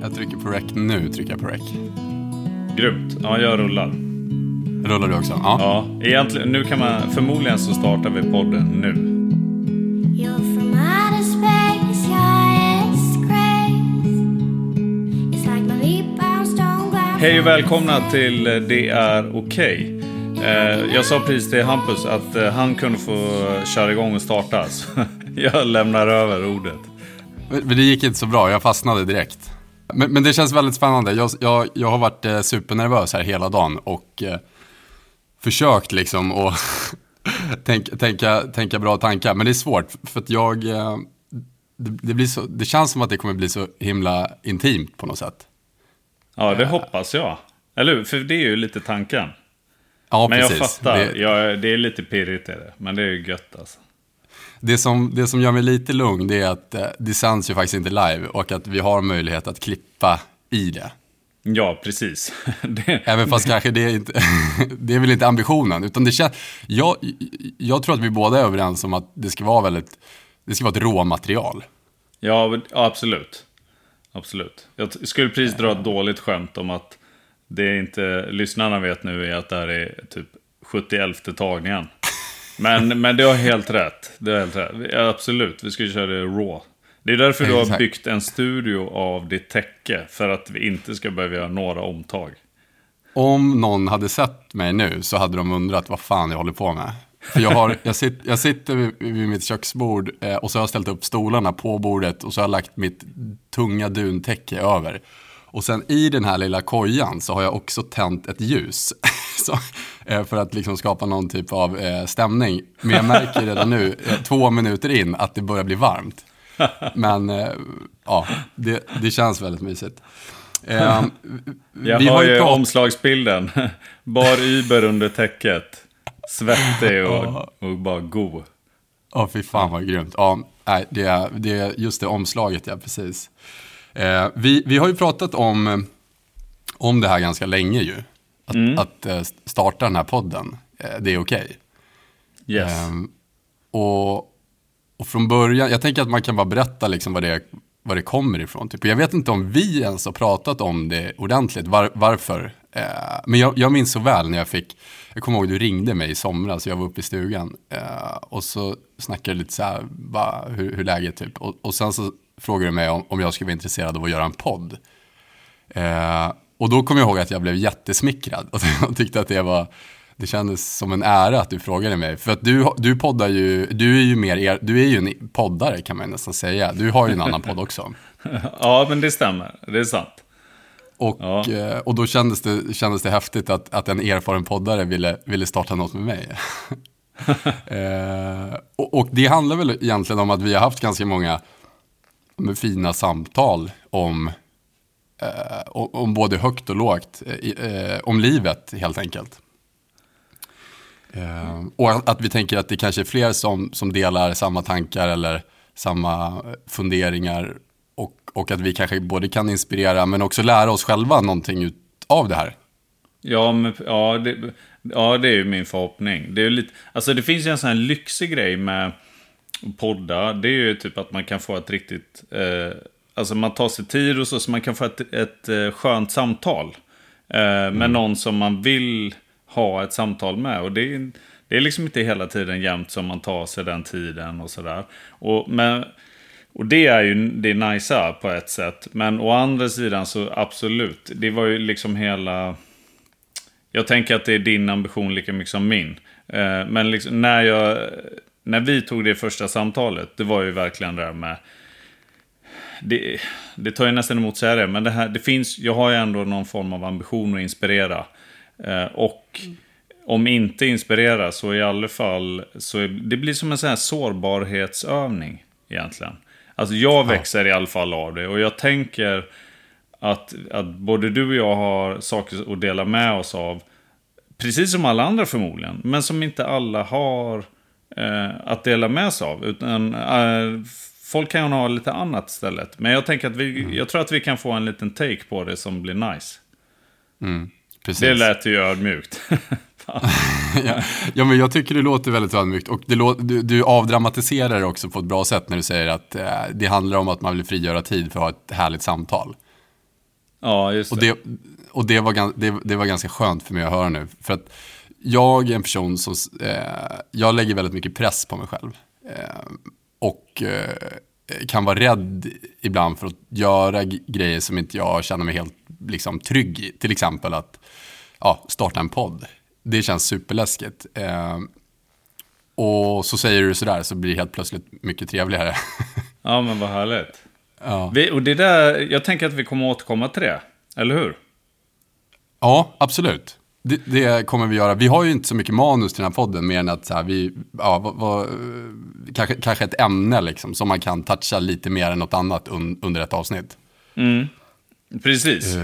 Jag trycker på rec nu, Grymt, ja jag rullar. Rullar du också? Ja, ja egentligen, nu kan man, förmodligen så startar vi podden nu. Hej och välkomna till Det är okej. Jag sa precis till Hampus att han kunde få köra igång och starta. Jag lämnar över ordet. Men det gick inte så bra, jag fastnade direkt. Men det känns väldigt spännande. Jag har varit supernervös här hela dagen och försökt liksom att tänka bra tankar. Men det är svårt för att det känns som att det kommer bli så himla intimt på något sätt. Ja, det hoppas jag. Eller för det är ju lite tanken. Ja, men precis. Jag fattar, det är lite pirrigt är det. Men det är ju gött alltså. Det som gör mig lite lugn det är att det sänds ju faktiskt inte live. Och att vi har möjlighet att klippa i det. Ja, precis. Även fast kanske det är, inte, det är väl inte ambitionen. Utan det känns, jag tror att vi båda är överens om att det ska vara ett råmaterial. Ja, absolut. Absolut. Jag skulle precis dra ett dåligt skämt om att det inte lyssnarna vet nu är att det här är typ 70:e tagningen. Men det har helt rätt. Ja, absolut, vi skulle köra det raw. Det är därför du har byggt en studio av ditt täcke för att vi inte ska behöva göra några omtag. Om någon hade sett mig nu så hade de undrat vad fan jag håller på med. För jag sitter vid mitt köksbord och så har jag ställt upp stolarna på bordet och så har jag lagt mitt tunga duntäcke över. Och sen i den här lilla kojan så har jag också tänt ett ljus så, för att liksom skapa någon typ av stämning. Men jag märker redan nu 2 minuter in att det börjar bli varmt. Men ja, det känns väldigt mysigt. Vi har ju omslagsbilden. Bar Uber under täcket. Svettig och bara god. Ja, fy fan vad grymt. Ja, det är just det omslaget, ja, precis. Vi har ju pratat om det här ganska länge ju. Att starta den här podden, det är okej. Yes. Och från början, jag tänker att man kan bara berätta liksom vad det kommer ifrån. Typ. Jag vet inte om vi ens har pratat om det ordentligt. Varför? Men jag minns så väl när jag kommer ihåg du ringde mig i somras, jag var uppe i stugan och så snackade lite så här bara, hur läget typ och sen så frågade du mig om jag skulle vara intresserad av att göra en podd och då kom jag ihåg att jag blev jättesmickrad och tyckte att det kändes som en ära att du frågade mig för att du poddar ju, du är ju en poddare kan man nästan säga, du har ju en annan podd också. Ja men det stämmer, det är sant. Och då kändes det häftigt att en erfaren poddare ville starta något med mig. Och det handlar väl egentligen om att vi har haft ganska många fina samtal om både högt och lågt, om livet helt enkelt. Och att vi tänker att det kanske är fler som delar samma tankar eller samma funderingar. Och att vi kanske både kan inspirera men också lära oss själva någonting av det här. Ja, men, det är ju min förhoppning. Det är lite, alltså det finns ju en sån här lyxig grej med podda. Det är ju typ att man kan få ett riktigt... alltså man tar sig tid och så man kan få ett skönt samtal. Med någon som man vill ha ett samtal med. Och det är liksom inte hela tiden jämt som man tar sig den tiden och sådär. Och det är ju det najsa på ett sätt. Men å andra sidan så absolut. Det var ju liksom hela... Jag tänker att det är din ambition lika mycket som min. Men liksom när vi tog det första samtalet. Det var ju verkligen det där med... Det tar ju nästan emot sig det. Men det här, det finns, jag har ju ändå någon form av ambition att inspirera. Och om inte inspirera så i alla fall... Det blir som en sån här sårbarhetsövning egentligen. Alltså jag växer i alla fall av det. Och jag tänker att både du och jag har saker att dela med oss av. Precis som alla andra förmodligen. Men som inte alla har att dela med sig av. Utan, folk kan ju ha lite annat istället. Men jag tänker att jag tror att vi kan få en liten take på det som blir nice. Mm, precis. Det lät ju ödmjukt. Ja, men jag tycker det låter väldigt ödmjukt. Och du avdramatiserar det också på ett bra sätt när du säger att det handlar om att man vill frigöra tid för att ha ett härligt samtal. Ja, just det. Och det var ganska skönt för mig att höra nu. För att jag är en person som... jag lägger väldigt mycket press på mig själv. Kan vara rädd ibland för att göra grejer som inte jag känner mig helt liksom trygg i. Till exempel att starta en podd. Det känns superläskigt. Och så säger du sådär, så blir det helt plötsligt mycket trevligare. Ja, men vad härligt. Ja. Och det där, jag tänker att vi kommer återkomma till det, eller hur? Ja, absolut. Det kommer vi göra. Vi har ju inte så mycket manus till den här podden, mer än att så här, kanske ett ämne liksom, som man kan toucha lite mer än något annat under ett avsnitt. Mm. Precis.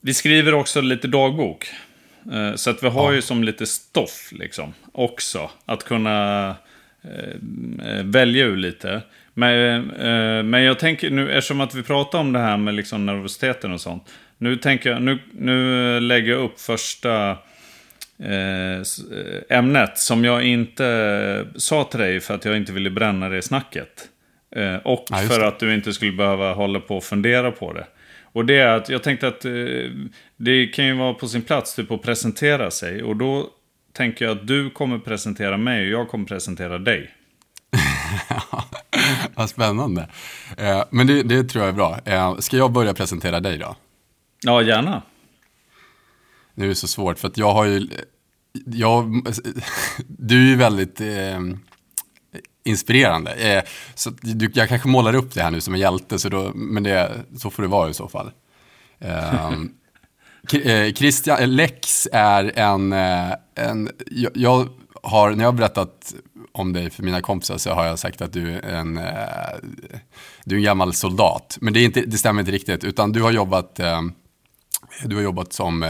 Vi skriver också lite dagbok. Så att vi har ju som lite stoff liksom, också. Att kunna välja ur lite. Men jag tänker nu, eftersom att vi pratar om det här med liksom nervositeten och sånt. Nu tänker jag, nu lägger jag upp första ämnet som jag inte sa till dig för att jag inte ville bränna det i snacket. För att du inte skulle behöva hålla på och fundera på det. Och det är att jag tänkte att det kan ju vara på sin plats typ att presentera sig. Och då tänker jag att du kommer presentera mig och jag kommer presentera dig. Vad spännande. Men det tror jag är bra. Ska jag börja presentera dig då? Ja, gärna. Nu är det så svårt för att jag har ju... Du är ju väldigt... inspirerande. Så jag kanske målar upp det här nu som en hjälte, så får det vara i så fall. Christian Lex är när jag har berättat om dig för mina kompisar så har jag sagt att du är en gammal soldat. Men det stämmer inte riktigt, utan du har jobbat som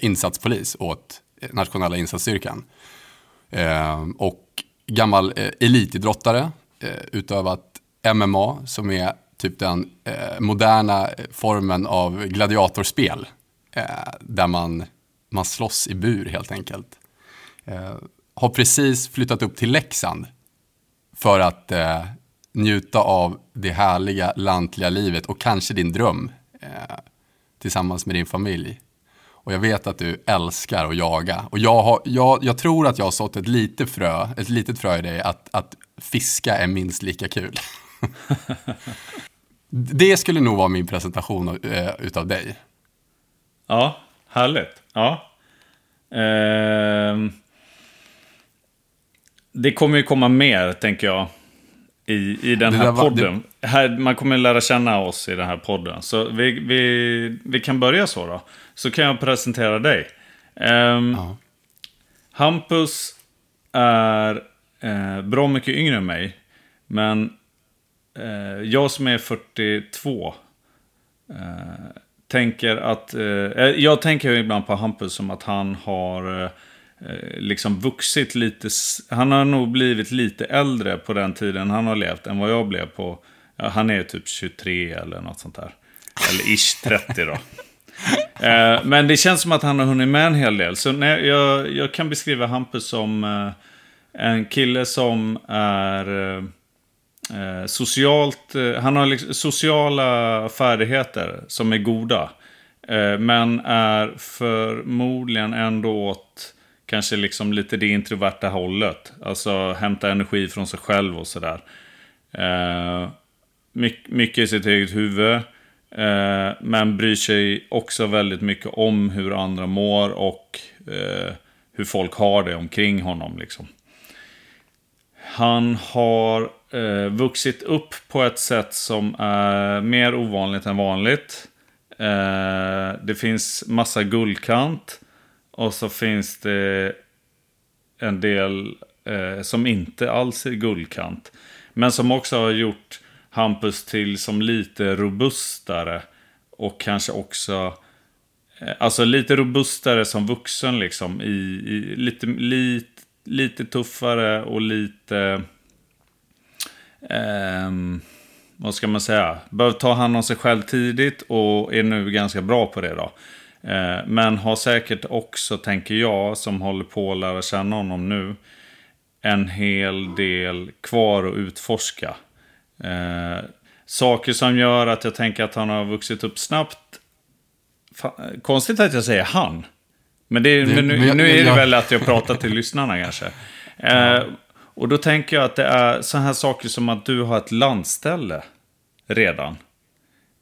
insatspolis åt nationella insatsstyrkan. Och gammal elitidrottare, utövat MMA, som är typ den moderna formen av gladiatorspel, där man slåss i bur helt enkelt. Har precis flyttat upp till Leksand för att njuta av det härliga lantliga livet och kanske din dröm tillsammans med din familj. Och jag vet att du älskar att jaga. Och jag tror att jag har sått ett litet frö i dig att fiska är minst lika kul. Det skulle nog vara min presentation utav dig. Ja, härligt. Ja. Det kommer ju komma mer, tänker jag, i den här podden. Man kommer lära känna oss i den här podden. Så vi kan börja så då. Så kan jag presentera dig. Hampus är bra mycket yngre än mig. Men jag som är 42 tänker att... jag tänker ibland på Hampus som att han har liksom vuxit lite... Han har nog blivit lite äldre på den tiden han har levt än vad jag blev på... han är typ 23 eller något sånt där. Eller ish 30 då. Men det känns som att han har hunnit med en hel del. Så jag kan beskriva Hampus som en kille som är socialt... han har liksom sociala färdigheter som är goda. Men är förmodligen ändå åt kanske liksom lite det introverta hållet. Alltså hämta energi från sig själv och sådär. Mycket i sitt eget huvud, men bryr sig också väldigt mycket om hur andra mår och hur folk har det omkring honom liksom. Han har vuxit upp på ett sätt som är mer ovanligt än vanligt. Det finns massa guldkant och så finns det en del som inte alls är guldkant, men som också har gjort Hampus till som lite robustare och kanske också alltså lite robustare som vuxen liksom, i lite tuffare och lite vad ska man säga, behöver ta hand om sig själv tidigt och är nu ganska bra på det då. Men har säkert också, tänker jag som håller på att lära känna honom nu, en hel del kvar att utforska. saker som gör att jag tänker att han har vuxit upp snabbt. Konstigt att jag säger han. Men, nu är det väl att jag pratar till lyssnarna kanske. Och då tänker jag att det är så här saker som att du har ett landställe redan.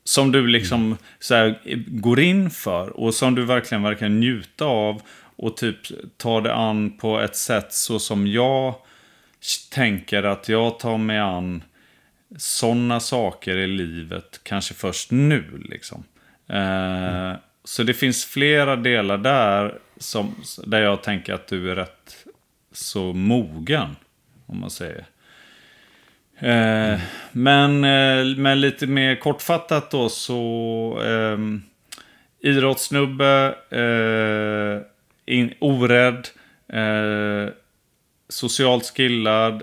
Som du liksom så här, går in för och som du verkligen verkar njuta av och typ tar det an på ett sätt så som jag tänker att jag tar mig an sådana saker i livet kanske först nu liksom. Så det finns flera delar där som, där jag tänker att du är rätt så mogen om man säger. Men lite mer kortfattat då så idrottssnubbe, orädd, socialt skillad,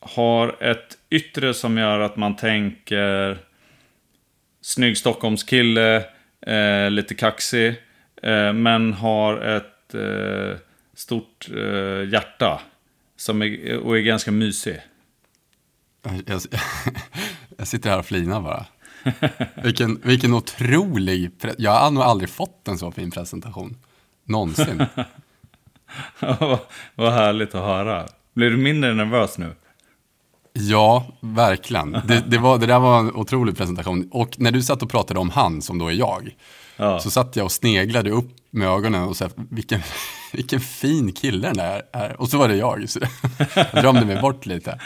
har ett yttre som gör att man tänker snygg Stockholmskille, lite kaxig, men har ett stort hjärta som är, och är ganska mysig. Jag sitter här och flinar bara. Vilken otrolig... Jag har nog aldrig fått en så fin presentation. Någonsin. Vad härligt att höra. Blir du mindre nervös nu? Ja, verkligen. Det där var en otrolig presentation. Och när du satt och pratade om han, som då är jag, så satt jag och sneglade upp med ögonen och sa, vilken fin kille den där är. Och så var det jag. Så jag drömde mig bort lite.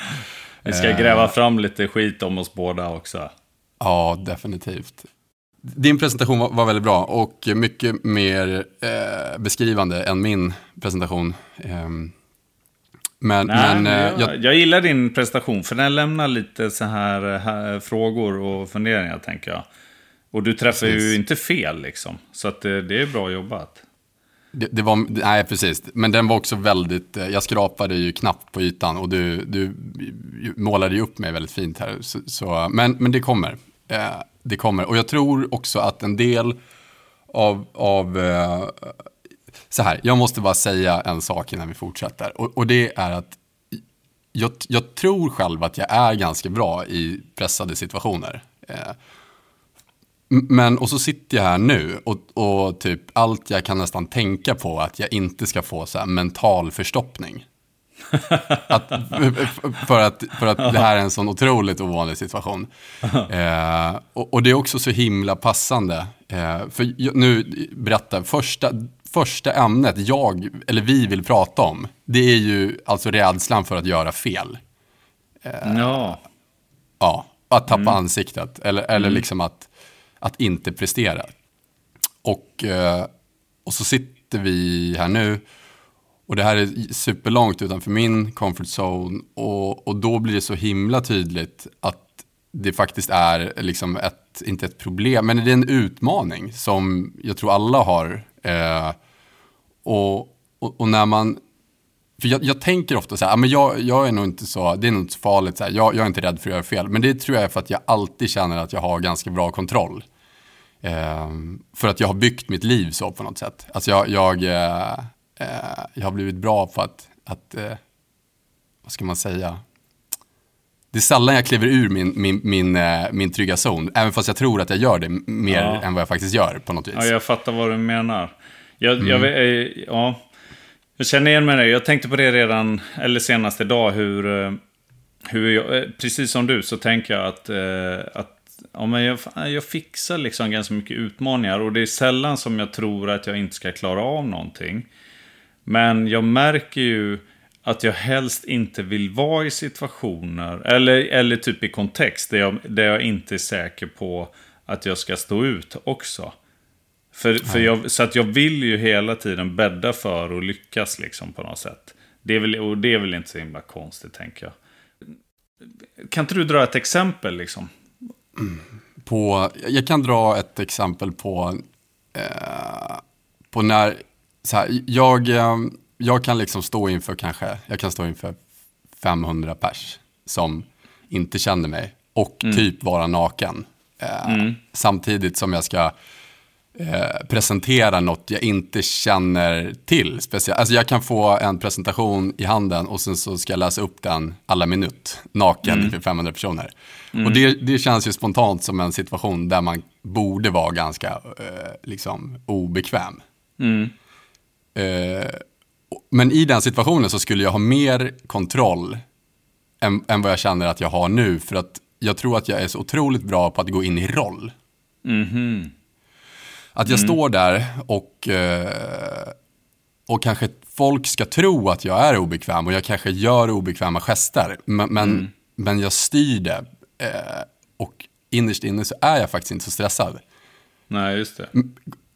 Vi ska gräva fram lite skit om oss båda också. Ja, definitivt. Din presentation var väldigt bra och mycket mer beskrivande än min presentation. Men jag gillar din presentation för den lämnar lite så här frågor och funderingar tänker jag. Och du träffar precis. Ju inte fel liksom. Så att det är bra jobbat. Det var, nej precis. Men den var också väldigt, jag skrapade ju knappt på ytan och du målade ju upp mig väldigt fint här. Men det kommer. Det kommer. Och jag tror också att en del av så här, jag måste bara säga en sak innan vi fortsätter. Och det är att jag tror själv att jag är ganska bra i pressade situationer. Men, och så sitter jag här nu och typ allt jag kan nästan tänka på att jag inte ska få så här mental förstoppning. För att det här är en sån otroligt ovanlig situation. Och det är också så himla passande. För nu berätta, första ämnet vi vill prata om, det är ju alltså rädslan för att göra fel. Ja. Ja, att tappa ansiktet eller liksom att inte prestera. Och så sitter vi här nu och det här är superlångt utanför min comfort zone och då blir det så himla tydligt att det faktiskt är liksom inte ett problem, men det är en utmaning som jag tror alla har. Och när man, för jag tänker ofta så här, men jag är nog inte så, det är nog inte så farligt så här, jag är inte rädd för att göra fel, men det tror jag är för att jag alltid känner att jag har ganska bra kontroll. För att jag har byggt mitt liv så på något sätt. Alltså jag har blivit bra på att vad ska man säga? Det är sällan jag kliver ur min trygga zon. Även fast jag tror att jag gör det mer än vad jag faktiskt gör på något vis. Ja, jag fattar vad du menar. Jag känner igen mig. Jag tänkte på det redan, eller senast idag, hur jag, precis som du, så tänker jag att jag fixar liksom ganska mycket utmaningar. Och det är sällan som jag tror att jag inte ska klara av någonting. Men jag märker ju att jag helst inte vill vara i situationer eller typ i kontext där jag inte är säker på att jag ska stå ut också. Så att jag vill ju hela tiden bädda för och lyckas liksom på något sätt. Det är väl inte så himla konstigt, tänker jag. Kan inte du dra ett exempel liksom? Jag kan dra ett exempel på när så här, jag kan liksom stå inför 500 pers som inte känner mig och typ vara naken samtidigt som jag ska presentera något jag inte känner till speciellt. Alltså jag kan få en presentation i handen och sen så ska jag läsa upp den alla minut naken för 500 personer. Och det känns ju spontant som en situation där man borde vara ganska liksom obekväm. Men i den situationen så skulle jag ha mer kontroll än vad jag känner att jag har nu, för att jag tror att jag är så otroligt bra på att gå in i roll. Att jag står där och kanske folk ska tro att jag är obekväm och jag kanske gör obekväma gester. Men jag styr det. Och innerst inne så är jag faktiskt inte så stressad. Nej, just det.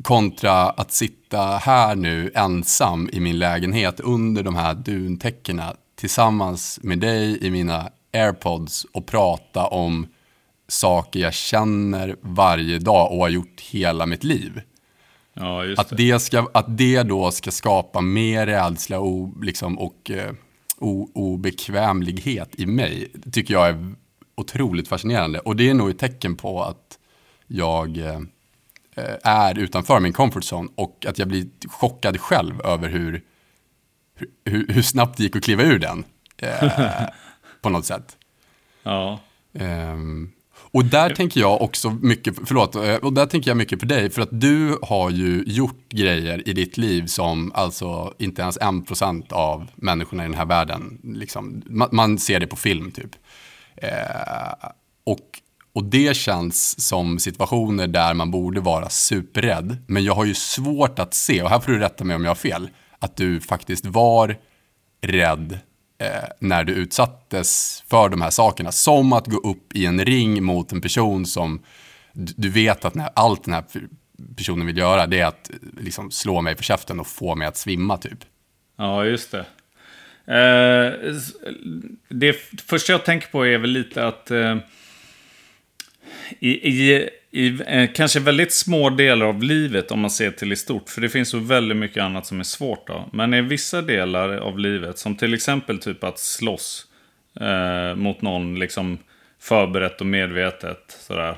Kontra att sitta här nu ensam i min lägenhet under de här duntäckerna tillsammans med dig i mina AirPods och prata om saker jag känner varje dag och har gjort hela mitt liv. Ja, just det. Att det då ska skapa mer rädsla och obekvämlighet i mig tycker jag är otroligt fascinerande. Och det är nog ett tecken på att jag är utanför min comfort zone och att jag blir chockad själv över hur snabbt det gick att kliva ur den på något sätt. Ja. Och där tänker jag också mycket, och där tänker jag mycket på dig, för att du har ju gjort grejer i ditt liv som alltså inte ens 1% av människorna i den här världen liksom, man ser det på film typ. Och det känns som situationer där man borde vara superrädd, men jag har ju svårt att se, och här får du rätta mig om jag har fel, att du faktiskt var rädd när du utsattes för de här sakerna, som att gå upp i en ring mot en person som du vet att allt den här personen vill göra, det är att liksom slå mig på käften och få mig att svimma typ. Ja, just det. Det första jag tänker på är väl lite att i kanske väldigt små delar av livet, om man ser till i stort, för det finns så väldigt mycket annat som är svårt då, men i vissa delar av livet, som till exempel typ att slåss mot någon liksom förberett och medvetet sådär,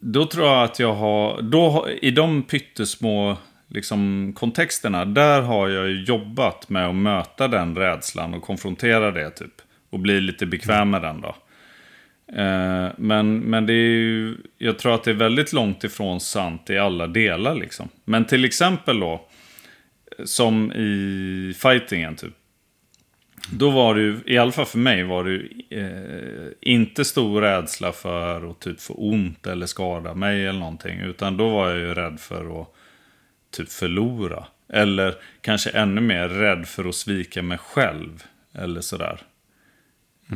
då tror jag att jag har i de pyttesmå liksom kontexterna, där har jag ju jobbat med att möta den rädslan och konfrontera det typ, och bli lite bekväm med den då. Men det är ju, jag tror att det är väldigt långt ifrån sant i alla delar liksom. Men till exempel då, som i fightingen typ, då var det ju, i alla fall för mig var det ju, inte stor rädsla för att typ få ont eller skada mig eller någonting, utan då var jag ju rädd för att typ förlora, eller kanske ännu mer rädd för att svika mig själv eller sådär.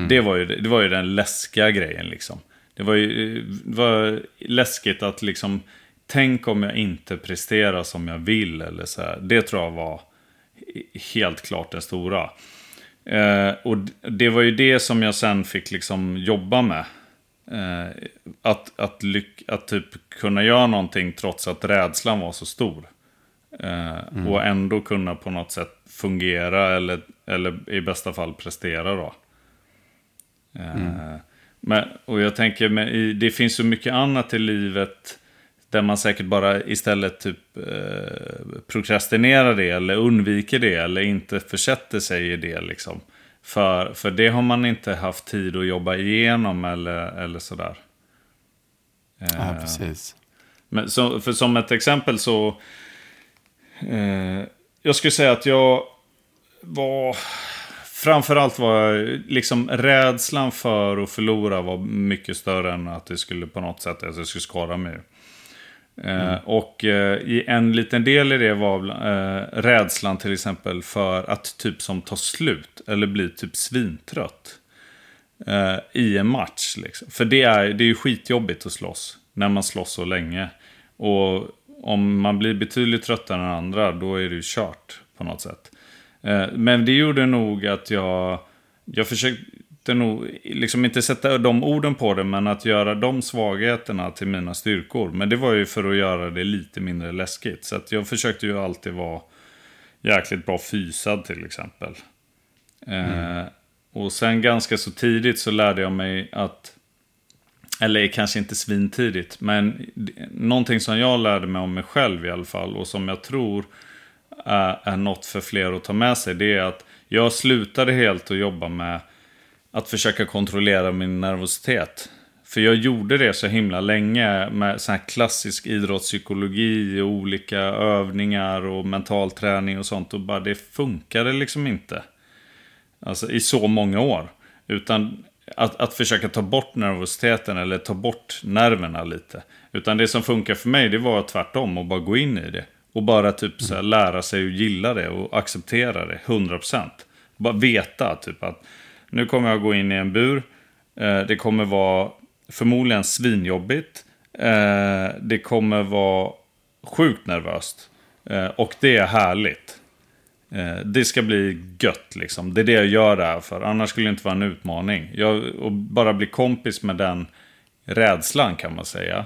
Det var ju den läskiga grejen liksom. Det var läskigt att liksom, tänk om jag inte presterar som jag vill eller så här. Det tror jag var helt klart den stora. Och det var ju det som jag sen fick liksom jobba med. Att typ kunna göra någonting trots att rädslan var så stor. Och ändå kunna på något sätt fungera eller i bästa fall prestera då. Men jag tänker, men det finns så mycket annat i livet där man säkert bara istället typ prokrastinerar det eller undviker det eller inte försätter sig i det liksom, för det har man inte haft tid att jobba igenom eller sådär. Ja, precis. Men så, för som ett exempel så jag skulle säga att jag var, framförallt var liksom rädslan för att förlora var mycket större än att det skulle på något sätt, alltså det skulle skada mig. I en liten del i det var rädslan till exempel för att typ som ta slut eller bli typ svintrött i en match liksom. För det är ju skitjobbigt att slåss när man slåss så länge, och om man blir betydligt tröttare än andra, då är det ju kört på något sätt. Men det gjorde nog att jag försökte nog liksom inte sätta de orden på det, men att göra de svagheterna till mina styrkor. Men det var ju för att göra det lite mindre läskigt. Så att jag försökte ju alltid vara jäkligt bra fysad till exempel. Och sen ganska så tidigt så lärde jag mig att eller kanske inte svintidigt, men någonting som jag lärde mig om mig själv i alla fall, och som jag tror är något för fler att ta med sig, det är att jag slutade helt att jobba med att försöka kontrollera min nervositet. För jag gjorde det så himla länge med sån här klassisk idrottspsykologi och olika övningar och mental träning och sånt, och bara det funkade liksom inte. Alltså i så många år. Utan att försöka ta bort nervositeten eller ta bort nerverna lite. Utan det som funkar för mig, det var tvärtom, att bara gå in i det. Och bara typ så här, lära sig att gilla det och acceptera det 100%. Bara veta typ att nu kommer jag gå in i en bur. Det kommer vara förmodligen svinjobbigt. Det kommer vara sjukt nervöst. Och det är härligt. Det ska bli gött liksom. Det är det jag gör det här för. Annars skulle det inte vara en utmaning. Och bara bli kompis med den rädslan, kan man säga.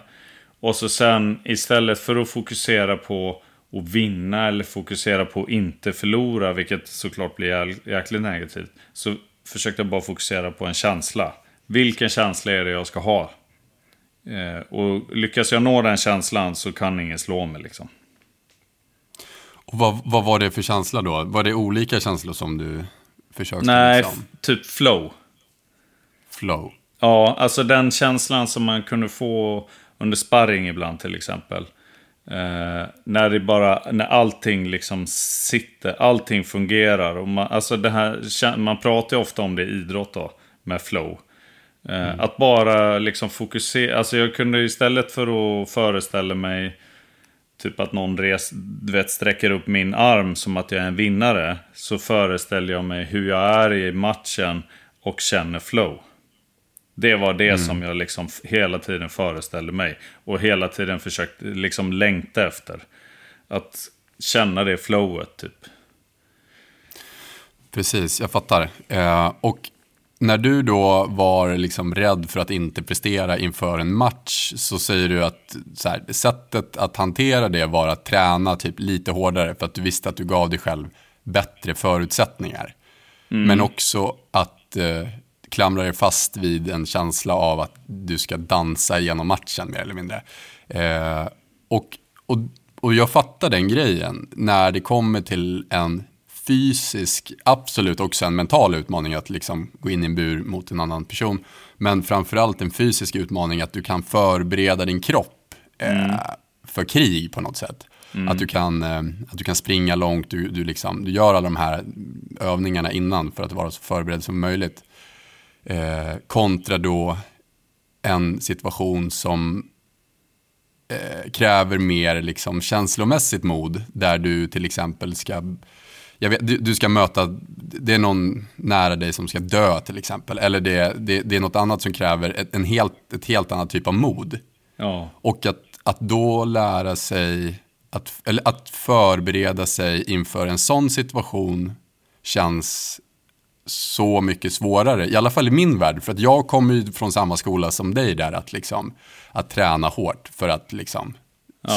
Och så sen istället för att fokusera på att vinna eller fokusera på att inte förlora, vilket såklart blir jäkligt negativt, så försökte jag bara fokusera på en känsla. Vilken känsla är det jag ska ha? Och lyckas jag nå den känslan så kan ingen slå mig liksom. Och vad var det för känsla då? Var det olika känslor som du försökte? Nej, typ flow. Flow? Ja, alltså den känslan som man kunde få under sparring ibland till exempel. När det bara, när allting liksom sitter, allting fungerar. Och man, alltså det här, man pratar ju ofta om det i idrott då, med flow. Att bara liksom fokusera. Alltså jag kunde istället för att föreställa mig typ att någon sträcker upp min arm som att jag är en vinnare, så föreställer jag mig hur jag är i matchen och känner flow. Det var det som jag liksom hela tiden föreställde mig. Och hela tiden försökte liksom längta efter. Att känna det flowet typ. Precis, jag fattar. Och när du då var liksom rädd för att inte prestera inför en match, så säger du att så här, sättet att hantera det var att träna typ lite hårdare för att du visste att du gav dig själv bättre förutsättningar. Men också att klamrar dig fast vid en känsla av att du ska dansa genom matchen mer eller mindre. Och jag fattar den grejen när det kommer till en fysisk, absolut också en mental utmaning att liksom gå in i en bur mot en annan person, men framförallt en fysisk utmaning att du kan förbereda din kropp för krig på något sätt. Att du kan springa långt, du gör alla de här övningarna innan för att vara så förberedd som möjligt. Kontra då en situation som kräver mer liksom känslomässigt mod, där du till exempel ska möta, det är någon nära dig som ska dö till exempel, eller det är något annat som kräver ett helt annat typ av mod. Ja. Och att då lära sig att förbereda sig inför en sån situation känns så mycket svårare, i alla fall i min värld, för att jag kommer ju från samma skola som dig där, att liksom att träna hårt för att liksom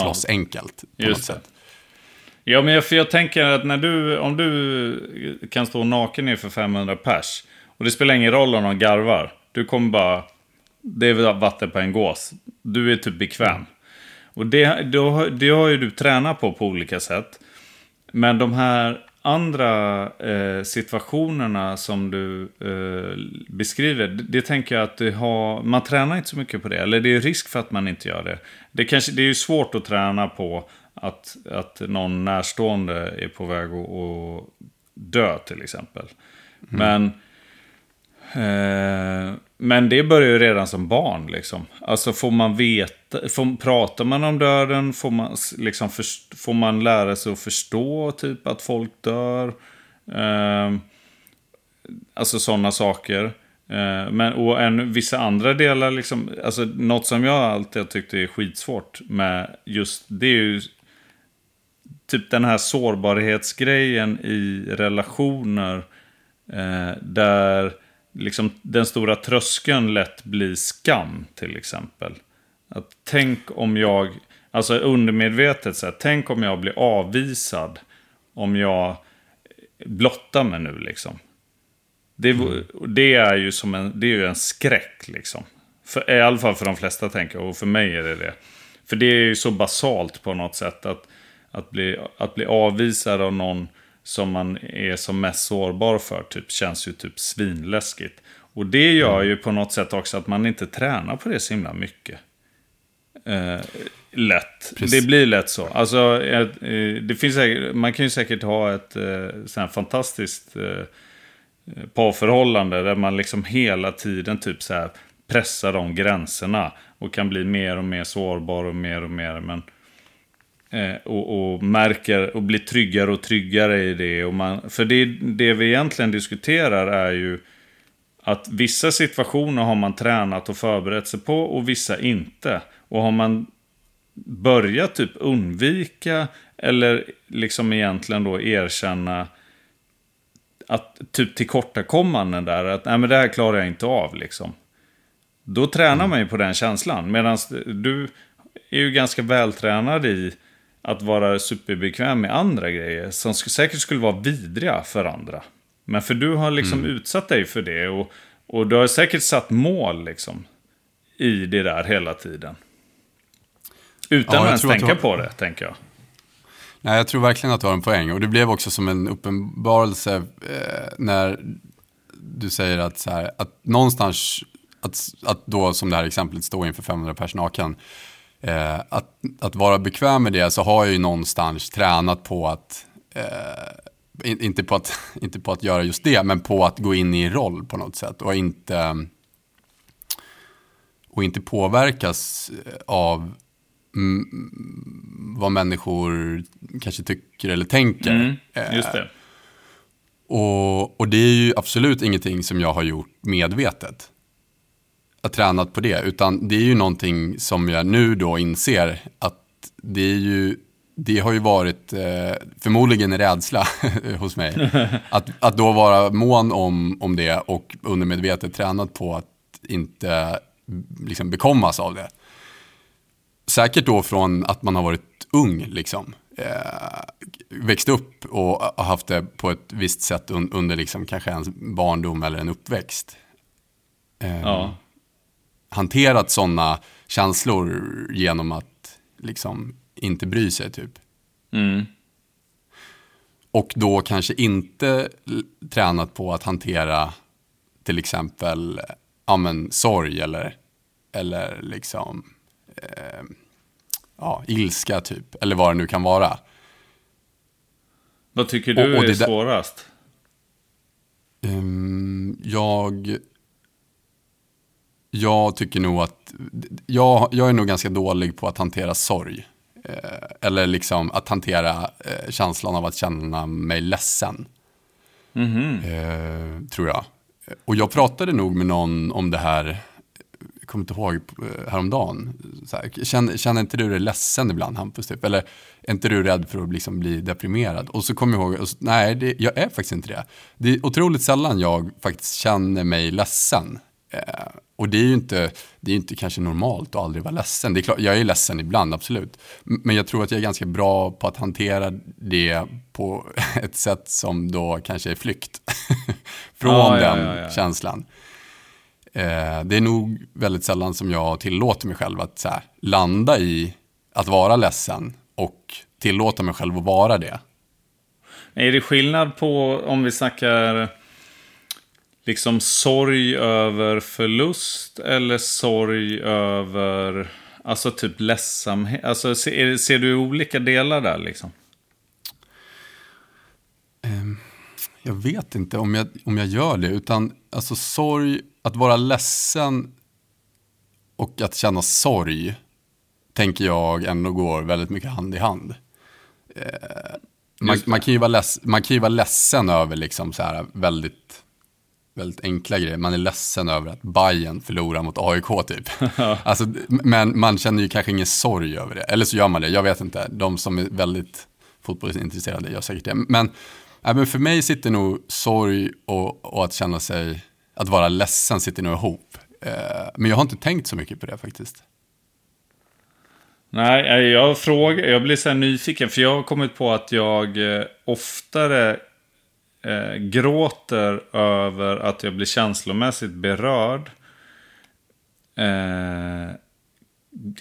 slåss enkelt på något sätt. Ja, men jag tänker att om du kan stå naken inför 500 pers och det spelar ingen roll om de garvar, du kommer bara, det är vatten på en gås, du är typ bekväm. Och det har ju du tränat på olika sätt, men de här andra situationerna som du beskriver, det tänker jag att man tränar inte så mycket på det, eller det är risk för att man inte gör det. Det är ju svårt att träna på att någon närstående är på väg att dö till exempel. Men det börjar ju redan som barn liksom. Alltså pratar man om döden, får man lära sig att förstå typ att folk dör, alltså sådana saker. Men vissa andra delar liksom, alltså något som jag alltid tyckte är skitsvårt med just det är ju typ den här sårbarhetsgrejen i relationer, där liksom den stora tröskeln lätt blir skam till exempel. Att tänk om jag, alltså undermedvetet så här, tänk om jag blir avvisad om jag blottar mig nu liksom. Det är ju en skräck liksom. För, i alla fall för de flesta tänker jag, och för mig är det det. För det är ju så basalt på något sätt att bli avvisad av någon som man är som mest sårbar för typ, känns ju typ svinläskigt. Och det gör ju på något sätt också att man inte tränar på det så himla mycket. Lätt. Precis. Det blir lätt så. Alltså, det finns säkert, man kan ju säkert ha ett sån här fantastiskt parförhållande där man liksom hela tiden typ så här pressar de gränserna och kan bli mer och mer sårbar och mer men och märker och blir tryggare och tryggare i det och man, för det vi egentligen diskuterar är ju att vissa situationer har man tränat och förberett sig på och vissa inte. Och har man börjat typ undvika eller liksom egentligen då erkänna att typ tillkortakommanden där att nej men det här klarar jag inte av liksom. Då tränar man ju på den känslan medan du är ju ganska vältränad i att vara superbekväm med andra grejer som säkert skulle vara vidriga för andra. Men för du har liksom utsatt dig för det och du har säkert satt mål liksom i det där hela tiden. Utan att ens tänka på det, tänker jag. Nej, jag tror verkligen att du har en poäng. Och det blev också som en uppenbarelse när du säger att, så här, att någonstans att då som det här exemplet stå inför 500 personaken att vara bekväm med det så har jag ju någonstans tränat på att inte på att göra just det men på att gå in i en roll på något sätt och inte påverkas av vad människor kanske tycker eller tänker. Mm, just det. Och det är ju absolut ingenting som jag har gjort medvetet. Jag har tränat på det. Utan det är ju någonting som jag nu då inser att det har ju varit förmodligen en rädsla hos mig. Att då vara mån om det och undermedvetet tränat på att inte liksom bekommas av det. Säkert då från att man har varit ung liksom. Växt upp och har haft det på ett visst sätt under liksom kanske en barndom eller en uppväxt. Hanterat sådana känslor genom att liksom inte bry sig typ. Mm. Och då kanske inte tränat på att hantera till exempel sorg eller liksom ilska typ eller vad det nu kan vara. Vad tycker du och är svårast? Jag tycker nog att jag är nog ganska dålig på att hantera sorg eller liksom att hantera känslan av att känna mig ledsen. Mm-hmm. Tror jag. Och jag pratade nog med någon om det här, jag kommer inte ihåg, häromdagen. Så här, känner inte du dig ledsen ibland, Hampus? Typ? Eller är inte du rädd för att liksom bli deprimerad? Och så kom jag ihåg, nej, jag är faktiskt inte det. Det är otroligt sällan jag faktiskt känner mig ledsen. Och det är ju inte kanske normalt att aldrig vara ledsen. Det är klart, jag är ledsen ibland, absolut. Men jag tror att jag är ganska bra på att hantera det på ett sätt som då kanske är flykt från den känslan. Det är nog väldigt sällan som jag tillåter mig själv att så här, landa i att vara ledsen och tillåta mig själv att vara det. Är det skillnad på om vi snackar liksom sorg över förlust eller sorg över alltså typ ledsamhet? Alltså ser du olika delar där liksom? Jag vet inte om jag gör det, utan alltså sorg, att vara ledsen och att känna sorg tänker jag ändå går väldigt mycket hand i hand. Man kan ju vara ledsen över liksom så här väldigt väldigt enkla grejer. Man är ledsen över att Bayern förlorar mot AIK typ. Alltså, men man känner ju kanske ingen sorg över det. Eller så gör man det, jag vet inte. De som är väldigt fotbollsintresserade gör säkert det. Men även för mig sitter nog sorg och att känna sig, att vara ledsen sitter nog ihop. Men jag har inte tänkt så mycket på det faktiskt. Nej, jag blir så här nyfiken. För jag har kommit på att jag oftare gråter över att jag blir känslomässigt berörd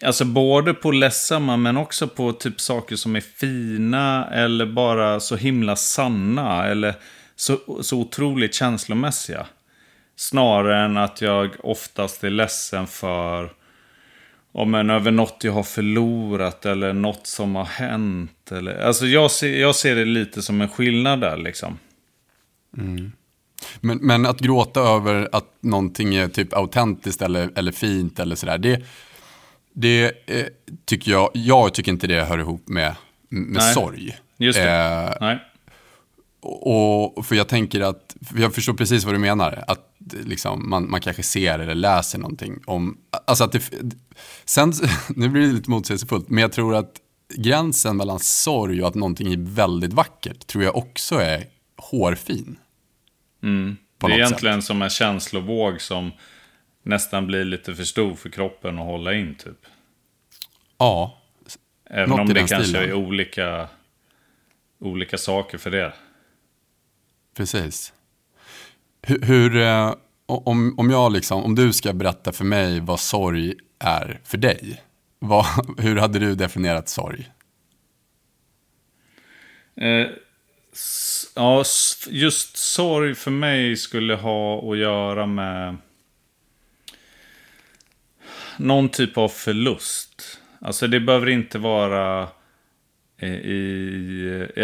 Alltså både på ledsamma men också på typ saker som är fina eller bara så himla sanna eller så otroligt känslomässiga. Snarare än att jag oftast är ledsen för över något jag har förlorat eller något som har hänt. Eller, alltså jag ser det lite som en skillnad där liksom. Mm. Men att gråta över att någonting är typ autentiskt eller fint eller sådär, det tycker jag tycker inte det hör ihop med nej, sorg. Just det. Nej. Och för jag tänker att jag förstår precis vad du menar, att liksom man kanske ser eller läser någonting om, alltså att det, sen nu blir det lite motsägelsefullt, men jag tror att gränsen mellan sorg och att någonting är väldigt vackert tror jag också är hårfin. Mm. Det är egentligen sätt, som en känslovåg som nästan blir lite för stor för kroppen att hålla in typ. Ja. Även om det kanske stilen är olika saker för det. Precis. Hur om du ska berätta för mig vad sorg är för dig, hur hade du definierat sorg? Ja, just sorg för mig skulle ha att göra med någon typ av förlust. Alltså det behöver inte vara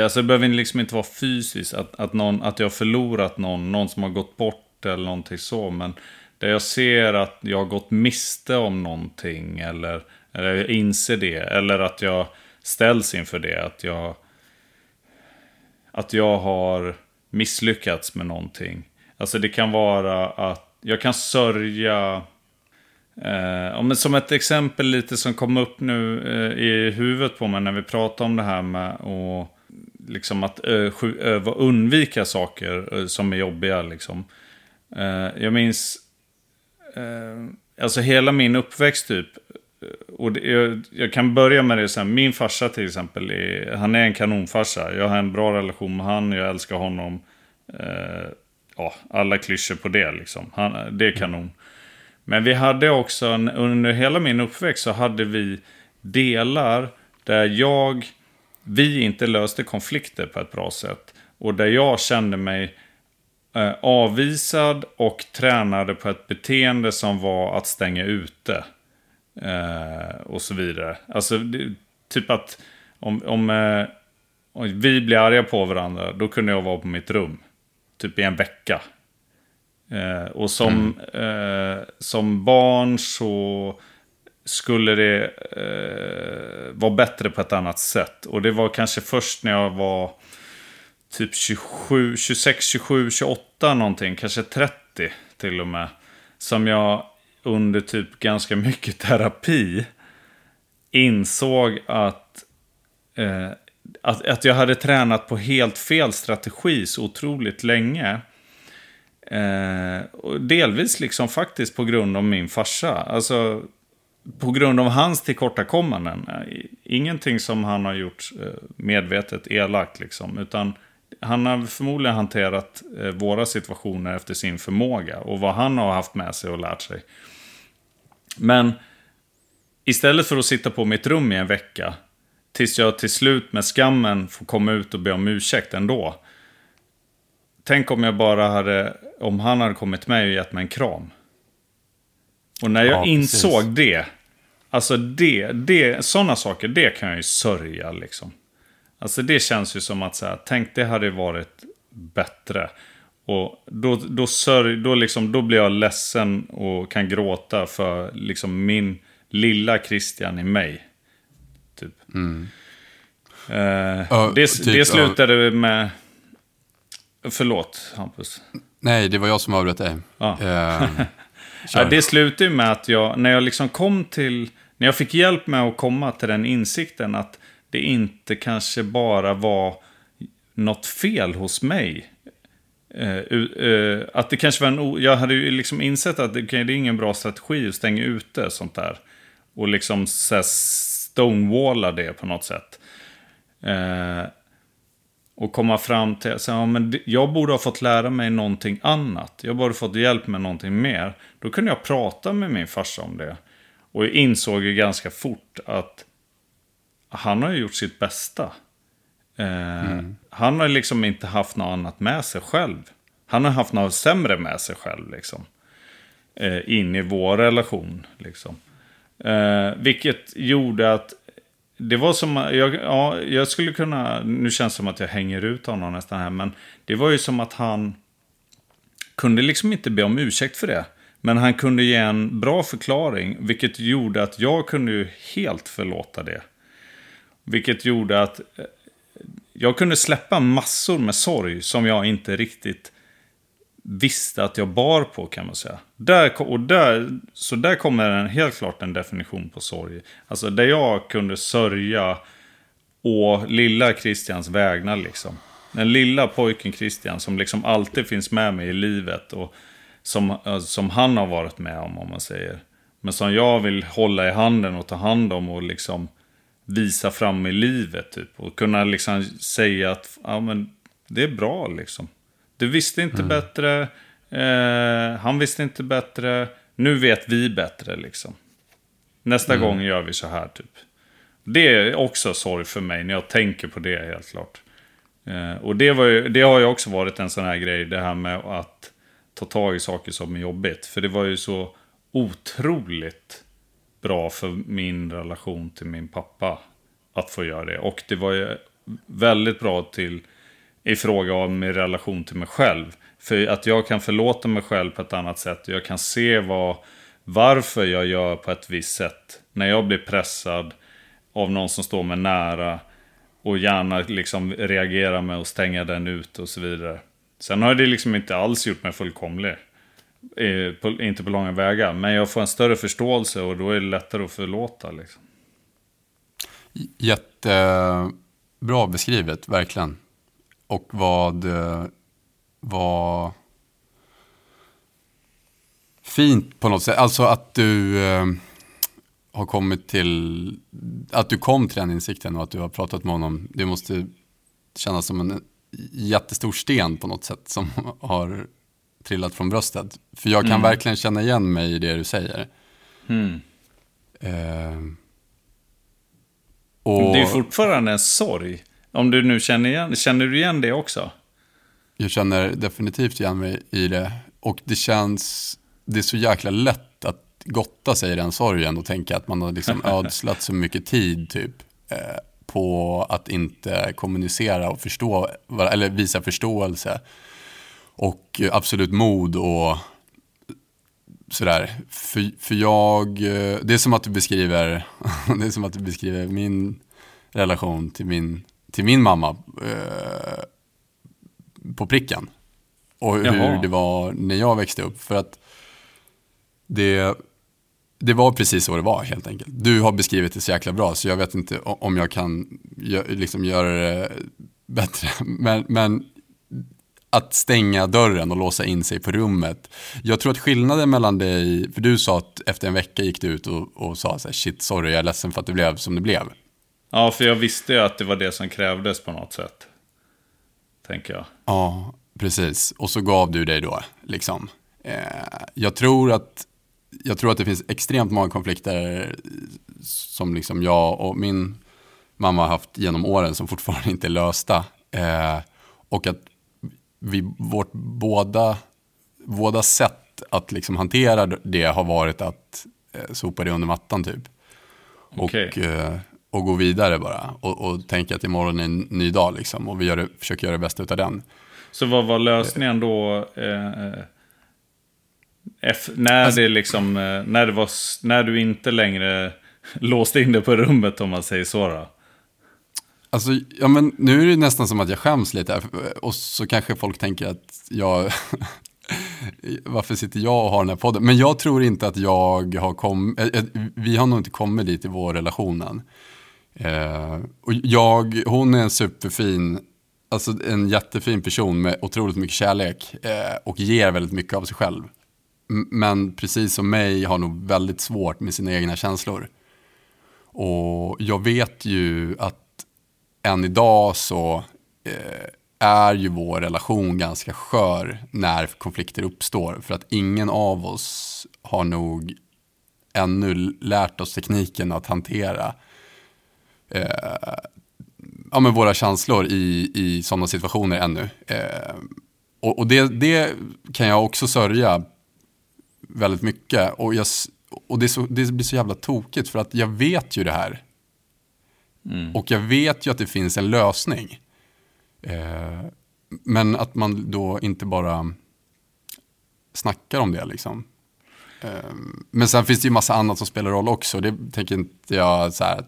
alltså det behöver liksom inte vara fysiskt att jag har förlorat någon som har gått bort eller någonting så, men där jag ser att jag har gått miste om någonting eller jag inser det, eller att jag ställs inför det, att jag har misslyckats med någonting. Alltså det kan vara att jag kan sörja. Men som ett exempel lite som kom upp nu i huvudet på mig när vi pratade om det här med och liksom att undvika saker som är jobbiga liksom. Jag minns alltså hela min uppväxt typ, och det, jag kan börja med det sen. Min farsa till exempel han är en kanonfarsa. Jag har en bra relation med han, jag älskar honom. Alla klyschor på det liksom. Det är kanon. Men vi hade också, under hela min uppväxt så hade vi delar där vi inte löste konflikter på ett bra sätt. Och där jag kände mig avvisad och tränade på ett beteende som var att stänga ute. Och så vidare. Alltså typ att om vi blir arga på varandra, då kunde jag vara på mitt rum. Typ i en vecka. Och som barn så skulle det vara bättre på ett annat sätt. Och det var kanske först när jag var typ 26, 27, 28 någonting, kanske 30 till och med, som jag under typ ganska mycket terapi insåg att jag hade tränat på helt fel strategi så otroligt länge. Och delvis liksom faktiskt på grund av min farsa, alltså på grund av hans tillkortakommanden, ingenting som han har gjort medvetet elakt liksom, utan han har förmodligen hanterat våra situationer efter sin förmåga och vad han har haft med sig och lärt sig. Men istället för att sitta på mitt rum i en vecka tills jag till slut med skammen får komma ut och be om ursäkt ändå. Tänk om jag bara hade, om han hade kommit med och gett mig en kram. Och när jag insåg det, alltså det sådana saker, det kan jag ju sörja liksom. Alltså det känns ju som att så här, tänk det hade varit bättre. Och då blir jag ledsen och kan gråta för liksom min lilla Christian i mig. Typ. Mm. Det slutade med. Förlåt, Hampus. Nej, det var jag som avbröt dig. Ja. Det slutade med att jag, när jag liksom när jag fick hjälp med att komma till den insikten att det inte kanske bara var något fel hos mig. Att det kanske var jag hade ju liksom insett att det är ingen bra strategi att stänga ute sånt där. Och liksom stonewalla det på något sätt. och komma fram till att ja, jag borde ha fått lära mig någonting annat. Jag borde ha fått hjälp med någonting mer. Då kunde jag prata med min farsa om det. Och jag insåg ju ganska fort att han har gjort sitt bästa. Han har liksom inte haft något annat med sig själv. Han har haft något sämre med sig själv liksom. In i vår relation liksom. Vilket gjorde att det var som jag skulle kunna, nu känns det som att jag hänger ut honom nästan här, men det var ju som att han kunde liksom inte be om ursäkt för det, men han kunde ge en bra förklaring, vilket gjorde att jag kunde ju helt förlåta det, vilket gjorde att jag kunde släppa massor med sorg som jag inte riktigt visste att jag bar på, kan man säga. Där kommer en, helt klart en definition på sorg. Alltså där jag kunde sörja å lilla Christians vägnar liksom. Den lilla pojken Christian som liksom alltid finns med mig i livet och som han har varit med om man säger. Men som jag vill hålla i handen och ta hand om och liksom visa fram i livet typ. Och kunna liksom säga att ja, men det är bra liksom. Du visste inte bättre, han visste inte bättre, nu vet vi bättre liksom. Nästa gång gör vi så här typ. Det är också sorg för mig när jag tänker på det helt klart. Och det har ju också varit en sån här grej, det här med att ta tag i saker som är jobbigt. För det var ju så otroligt bra för min relation till min pappa att få göra det. Och det var ju väldigt bra till... i fråga om min relation till mig själv. För att jag kan förlåta mig själv på ett annat sätt. Jag kan se varför jag gör på ett visst sätt. När jag blir pressad av någon som står mig nära. Och gärna liksom reagerar med att stänga den ut och så vidare. Sen har det liksom inte alls gjort mig fullkomlig. Inte på långa vägar. Men jag får en större förståelse och då är det lättare att förlåta. Liksom. Jättebra beskrivet, verkligen. Och vad fint på något sätt. Alltså att du har kommit till... Att du kom till den insikten och att du har pratat med honom. Det måste kännas som en jättestor sten på något sätt som har trillat från bröstet. För jag kan verkligen känna igen mig i det du säger. Mm. Och... Det är fortfarande en sorg. Om du nu känner du igen det också? Jag känner definitivt igen mig i det. Och det är så jäkla lätt att gotta sig i den sorgen och tänka att man har liksom ödslat så mycket tid typ, på att inte kommunicera och förstå, eller visa förståelse. Och absolut mod och sådär. För jag, det är som att du beskriver min relation till min mamma på pricken och hur det var när jag växte upp, för att det var precis så det var helt enkelt. Du har beskrivit det så jäkla bra så jag vet inte om jag kan liksom göra det bättre, men att stänga dörren och låsa in sig på rummet. Jag tror att skillnaden mellan dig, för du sa att efter en vecka gick du ut och sa så här, shit sorry, jag är ledsen för att det blev som det blev. Ja, för jag visste ju att det var det som krävdes på något sätt, tänker jag. Ja, precis. Och så gav du dig då, liksom. Jag tror att det finns extremt många konflikter som liksom jag och min mamma har haft genom åren som fortfarande inte är lösta. Och att vårt båda sätt att liksom hantera det har varit att sopa det under mattan, typ. Okej. Okay. Och gå vidare bara och tänka att imorgon är en ny dag liksom, och vi försöker göra det bästa utav den. Så vad var lösningen då när du inte längre låste in det på rummet, om man säger så då? Alltså, ja, men nu är det nästan som att jag skäms lite här, och så kanske folk tänker att jag varför sitter jag och har den här podden? Men jag tror inte att vi har nog inte kommit dit i vår relationen. Och hon är en superfin, alltså en jättefin person med otroligt mycket kärlek och ger väldigt mycket av sig själv. Men precis som mig har nog väldigt svårt med sina egna känslor. Och jag vet ju att än idag så är ju vår relation ganska skör när konflikter uppstår. För att ingen av oss har nog ännu lärt oss tekniken att hantera ja, men våra känslor i sådana situationer ännu. Och det kan jag också sörja väldigt mycket. Och det blir så jävla tokigt för att jag vet ju det här. Mm. Och jag vet ju att det finns en lösning. Men att man då inte bara snackar om det liksom. Men sen finns det ju massa annat som spelar roll också. Det tänker inte jag så här,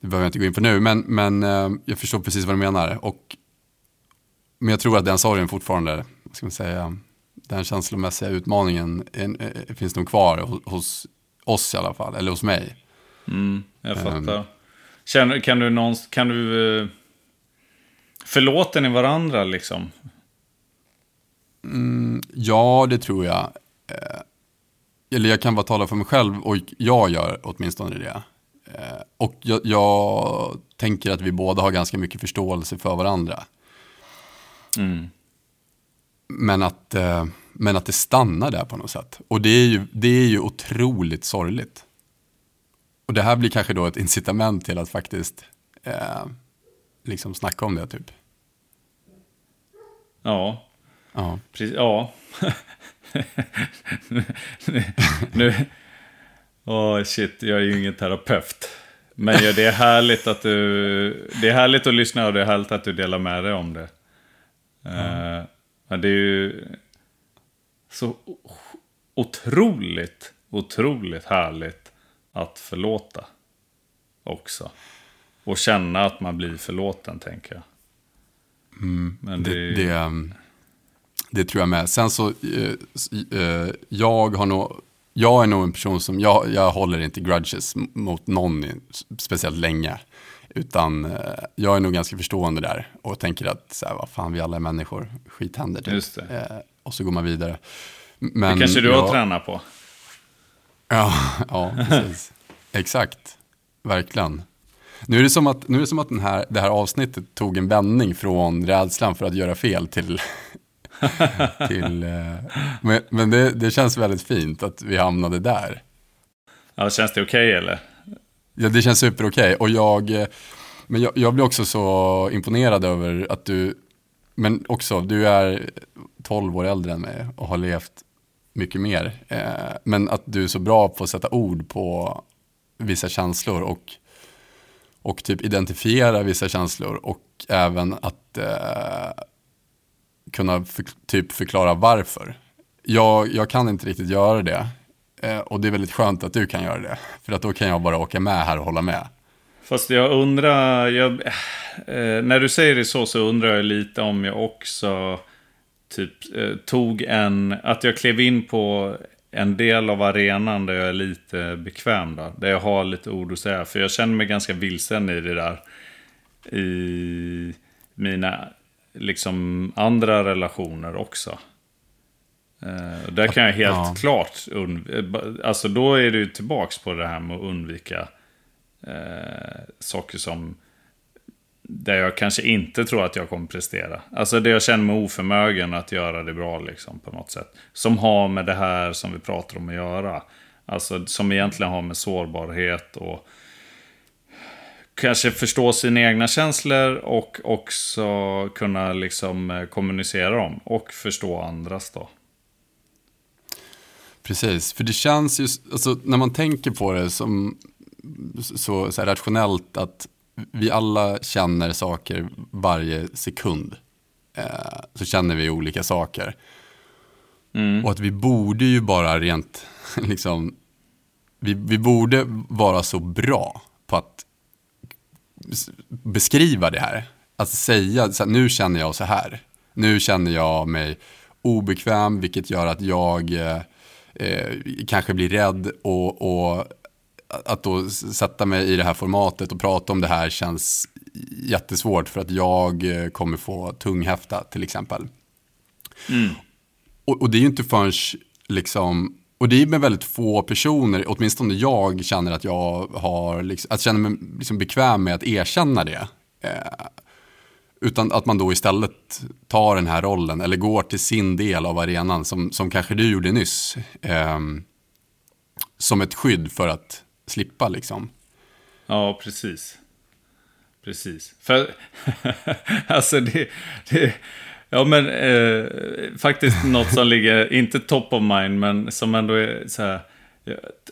det behöver jag inte gå in på nu. Men jag förstår precis vad du menar. Men jag tror att den sorgen fortfarande, vad ska man säga, den känslomässiga utmaningen finns nog kvar hos oss i alla fall. Eller hos mig. Mm, jag fattar. Kan du förlåter ni varandra liksom? Ja, det tror jag. Eller jag kan bara tala för mig själv, och jag gör åtminstone det. Och jag tänker att vi båda har ganska mycket förståelse för varandra. Mm. Men att det stannar där på något sätt. Och det är ju otroligt sorgligt. Och det här blir kanske då ett incitament till att faktiskt liksom snacka om det typ. Ja. Precis, ja. nu. Åh, shit, jag är ju ingen terapeut. Men det är härligt att det är härligt att lyssna, och det är härligt att du delar med dig om det. Mm. Det är ju så otroligt härligt att förlåta också. Och känna att man blir förlåten, tänker jag. Mm, men det tror jag med. Sen så jag är nog en person som jag håller inte grudges mot någon speciellt länge, utan jag är nog ganska förstående där och tänker att så här, vad fan, vi alla är människor, skit händer typ. Just det. Och så går man vidare. Men det kanske du har tränat på. Ja, precis. Exakt. Verkligen. Nu är det som att det här avsnittet tog en vändning från rädslan för att göra fel till men det känns väldigt fint att vi hamnade där. Ja, känns det okej eller? Ja, det känns super okej. Och jag blir också så imponerad över att du är 12 år äldre än mig och har levt mycket mer. Men att du är så bra på att sätta ord på vissa känslor och typ identifiera vissa känslor, och även att kunna typ förklara varför. Jag kan inte riktigt göra det, och det är väldigt skönt att du kan göra det, för att då kan jag bara åka med här och hålla med. Fast jag undrar, när du säger det så undrar jag lite om jag också typ att jag klev in på en del av arenan där jag är lite bekväm då, där jag har lite ord att säga, för jag känner mig ganska vilsen i det där i mina liksom andra relationer också. Där kan jag helt klart alltså då är det ju tillbaks på det här med att undvika saker som där jag kanske inte tror att jag kommer prestera. Alltså det jag känner mig oförmögen att göra det bra liksom, på något sätt. Som har med det här som vi pratar om att göra. Alltså som egentligen har med sårbarhet och kanske förstå sina egna känslor och också kunna liksom kommunicera dem och förstå andras då. Precis, för det känns ju, alltså när man tänker på det som så här rationellt, att vi alla känner saker varje sekund. Så känner vi olika saker. Mm. Och att vi borde ju bara rent liksom, vi borde vara så bra på att beskriva det här. Att säga så här, nu känner jag så här. Nu känner jag mig obekväm, vilket gör att jag kanske blir rädd, och att då sätta mig i det här formatet och prata om det här känns jättesvårt, för att jag kommer få tunghäfta till exempel. Mm. Och det är ju inte förrän liksom, och det är med väldigt få personer, åtminstone jag känner att jag har liksom, att känna mig liksom bekväm med att erkänna det. Utan att man då istället tar den här rollen eller går till sin del av arenan som kanske du gjorde nyss. Som ett skydd för att slippa liksom. Ja, precis. Precis. För, alltså det ja, men faktiskt något som ligger, inte top of mind, men som ändå är så här.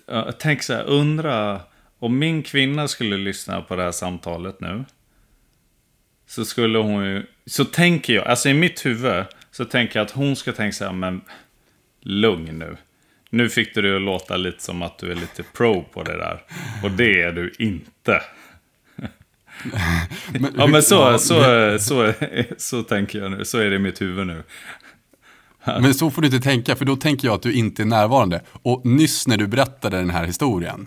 Jag tänker så här, undra om min kvinna skulle lyssna på det här samtalet nu. Så skulle hon ju, så tänker jag, alltså i mitt huvud så tänker jag att hon ska tänka så här, men lugn nu. Nu fick du låta lite som att du är lite pro på det där. Och det är du inte. Men, ja, men så tänker jag nu. Så är det i mitt huvud nu. Men så får du inte tänka, för då tänker jag att du inte är närvarande. Och nyss när du berättade den här historien,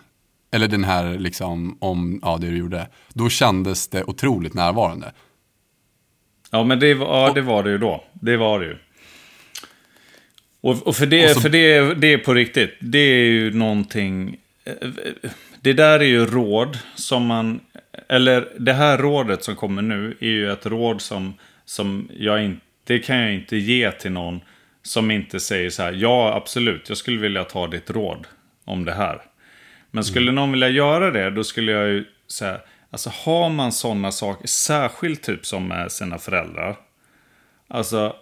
eller den här liksom om ja, det du gjorde, då kändes det otroligt närvarande. Ja, men det var det ju då. Det var det ju. Och för det är på riktigt. Det är ju någonting. Det där är ju råd som man, eller det här rådet som kommer nu är ju ett råd som jag inte, det kan jag inte ge till någon som inte säger så här, ja absolut, jag skulle vilja ta ditt råd om det här. Men skulle någon vilja göra det, då skulle jag ju säga, alltså har man sådana saker, särskilt typ som med sina föräldrar, alltså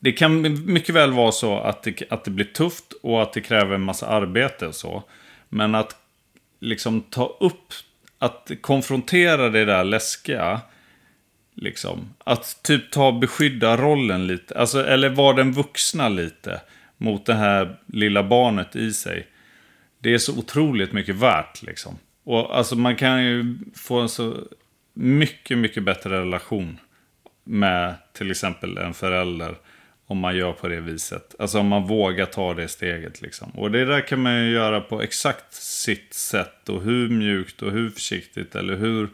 det kan mycket väl vara så att det blir tufft och att det kräver en massa arbete och så. Men att liksom ta upp, att konfrontera det där läskiga, liksom. Att typ beskydda rollen lite, alltså, eller vara den vuxna lite mot det här lilla barnet i sig. Det är så otroligt mycket värt liksom. Och alltså man kan ju få en så mycket, mycket bättre relation med till exempel en förälder om man gör på det viset. Alltså om man vågar ta det steget liksom. Och det där kan man ju göra på exakt sitt sätt. Och hur mjukt och hur försiktigt eller hur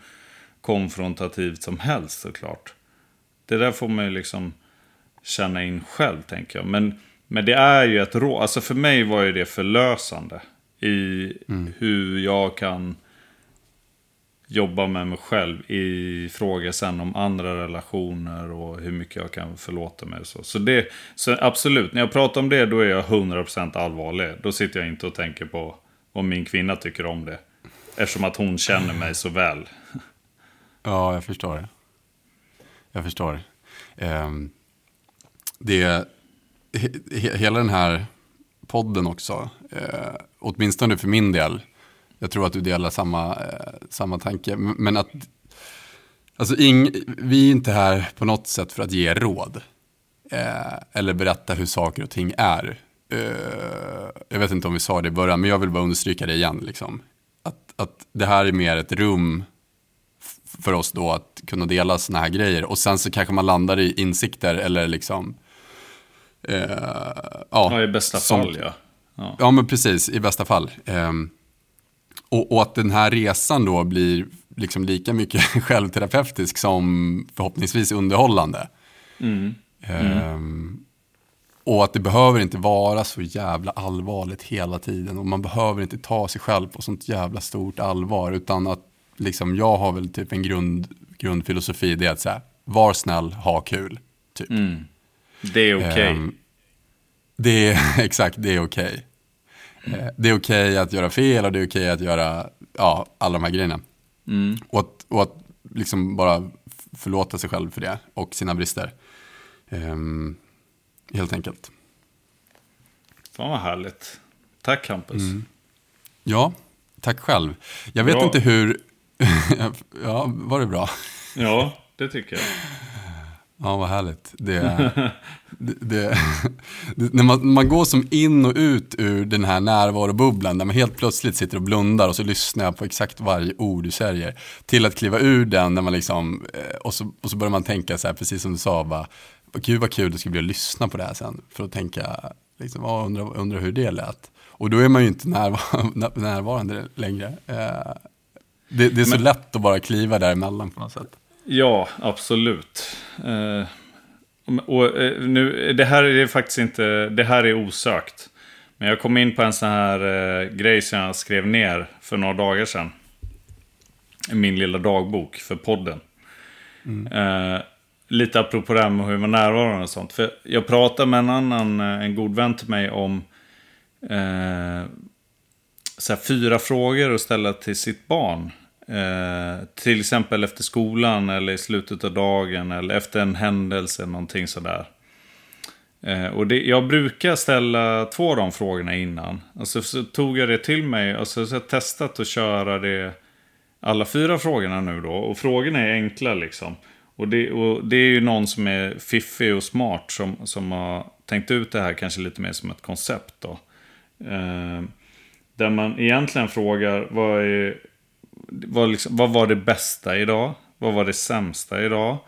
konfrontativt som helst såklart. Det där får man ju liksom känna in själv tänker jag. Men det är ju ett råd. Alltså för mig var ju det förlösande i hur jag kan jobba med mig själv i fråga sen om andra relationer och hur mycket jag kan förlåta mig och så. Så absolut, när jag pratar om det då är jag 100% allvarlig. Då sitter jag inte och tänker på om min kvinna tycker om det. Eftersom att hon känner mig så väl. Ja, jag förstår. Jag förstår. Hela den här podden också, åtminstone för min del, jag tror att du delar samma tanke, men att alltså vi är inte här på något sätt för att ge råd eller berätta hur saker och ting är. Jag vet inte om vi sa det i början, men jag vill bara understryka det igen liksom. Att det här är mer ett rum för oss då att kunna dela såna här grejer, och sen så kanske man landar i insikter eller liksom ja, i bästa fall ja men precis, i bästa fall och att den här resan då blir liksom lika mycket självterapeutisk som förhoppningsvis underhållande. Och att det behöver inte vara så jävla allvarligt hela tiden, och man behöver inte ta sig själv på sånt jävla stort allvar, utan att liksom, jag har väl typ en grundfilosofi, det är att så här, var snäll, ha kul typ. Det är okej. Exakt, det är okej. Det är okej att göra fel, och det är okej att göra alla de här grejerna. Och att liksom bara förlåta sig själv för det och sina brister. Helt enkelt. Fan vad härligt. Tack Hampus. Ja, tack själv. Jag vet inte hur... ja, var det bra? Ja, det tycker jag. Ja, vad härligt. När man går som in och ut ur den här närvarobubblan där man helt plötsligt sitter och blundar och så lyssnar jag på exakt varje ord du säger, till att kliva ur den när man liksom, och så börjar man tänka så här, precis som du sa, bara, gud vad kul det skulle bli att lyssna på det här sen, för att tänka liksom, undra hur det lät. Och då är man ju inte närvarande längre. Det är så lätt att bara kliva däremellan på något sätt. Ja, absolut. Nu, det här är faktiskt inte, det här är osökt. Men jag kom in på en sån här grej som jag skrev ner för några dagar sedan. min lilla dagbok för podden. Lite apropå det här med hur man närvarar och sånt. För jag pratade med en god vän till mig om så här 4 frågor att ställa till sitt barn. Till exempel efter skolan eller i slutet av dagen eller efter en händelse eller någonting sådär. Och jag brukar ställa 2 av de frågorna innan. Alltså, så tog jag det till mig och så har jag testat att köra det alla 4 frågorna nu då. Och frågorna är enkla liksom. Och det är ju någon som är fiffig och smart som har tänkt ut det här kanske lite mer som ett koncept då. Där man egentligen frågar vad var det bästa idag? Vad var det sämsta idag?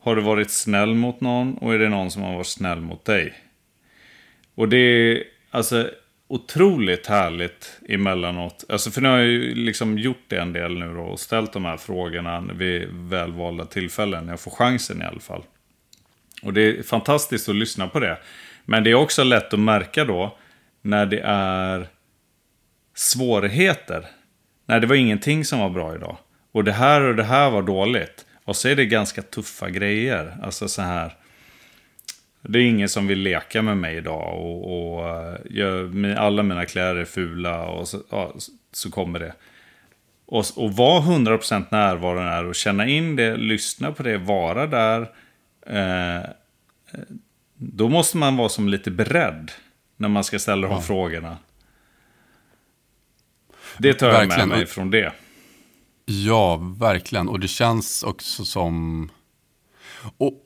Har du varit snäll mot någon? Och är det någon som har varit snäll mot dig? Och det är alltså otroligt härligt emellanåt. Alltså för nu har jag ju liksom gjort det en del nu då och ställt de här frågorna vid välvalda tillfällen. Jag får chansen i alla fall. Och det är fantastiskt att lyssna på det. Men det är också lätt att märka då när det är svårigheter. Nej, det var ingenting som var bra idag. Och det här var dåligt. Och så är det ganska tuffa grejer. Alltså så här. Det är ingen som vill leka med mig idag. Alla mina kläder är fula. Och så, ja, så kommer det. Och vara 100% närvarande är. Och känna in det. Lyssna på det. Vara där. Då måste man vara som lite beredd. När man ska ställa de frågorna. Det tar jag verkligen med mig från det. Ja, verkligen. Och det känns också som...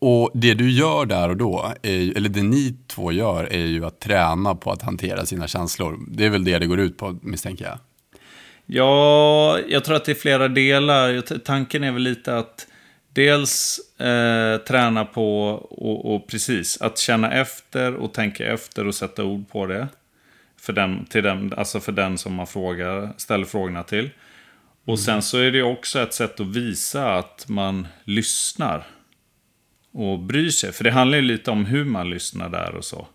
Och det du gör där och då, eller det ni två gör, är ju att träna på att hantera sina känslor. Det är väl det går ut på, misstänker jag. Ja, jag tror att det är flera delar. Tanken är väl lite att dels träna på och precis att känna efter och tänka efter och sätta ord på det. Alltså för den som man ställer frågorna till. Och sen så är det också ett sätt att visa att man lyssnar och bryr sig. För det handlar ju lite om hur man lyssnar där och så.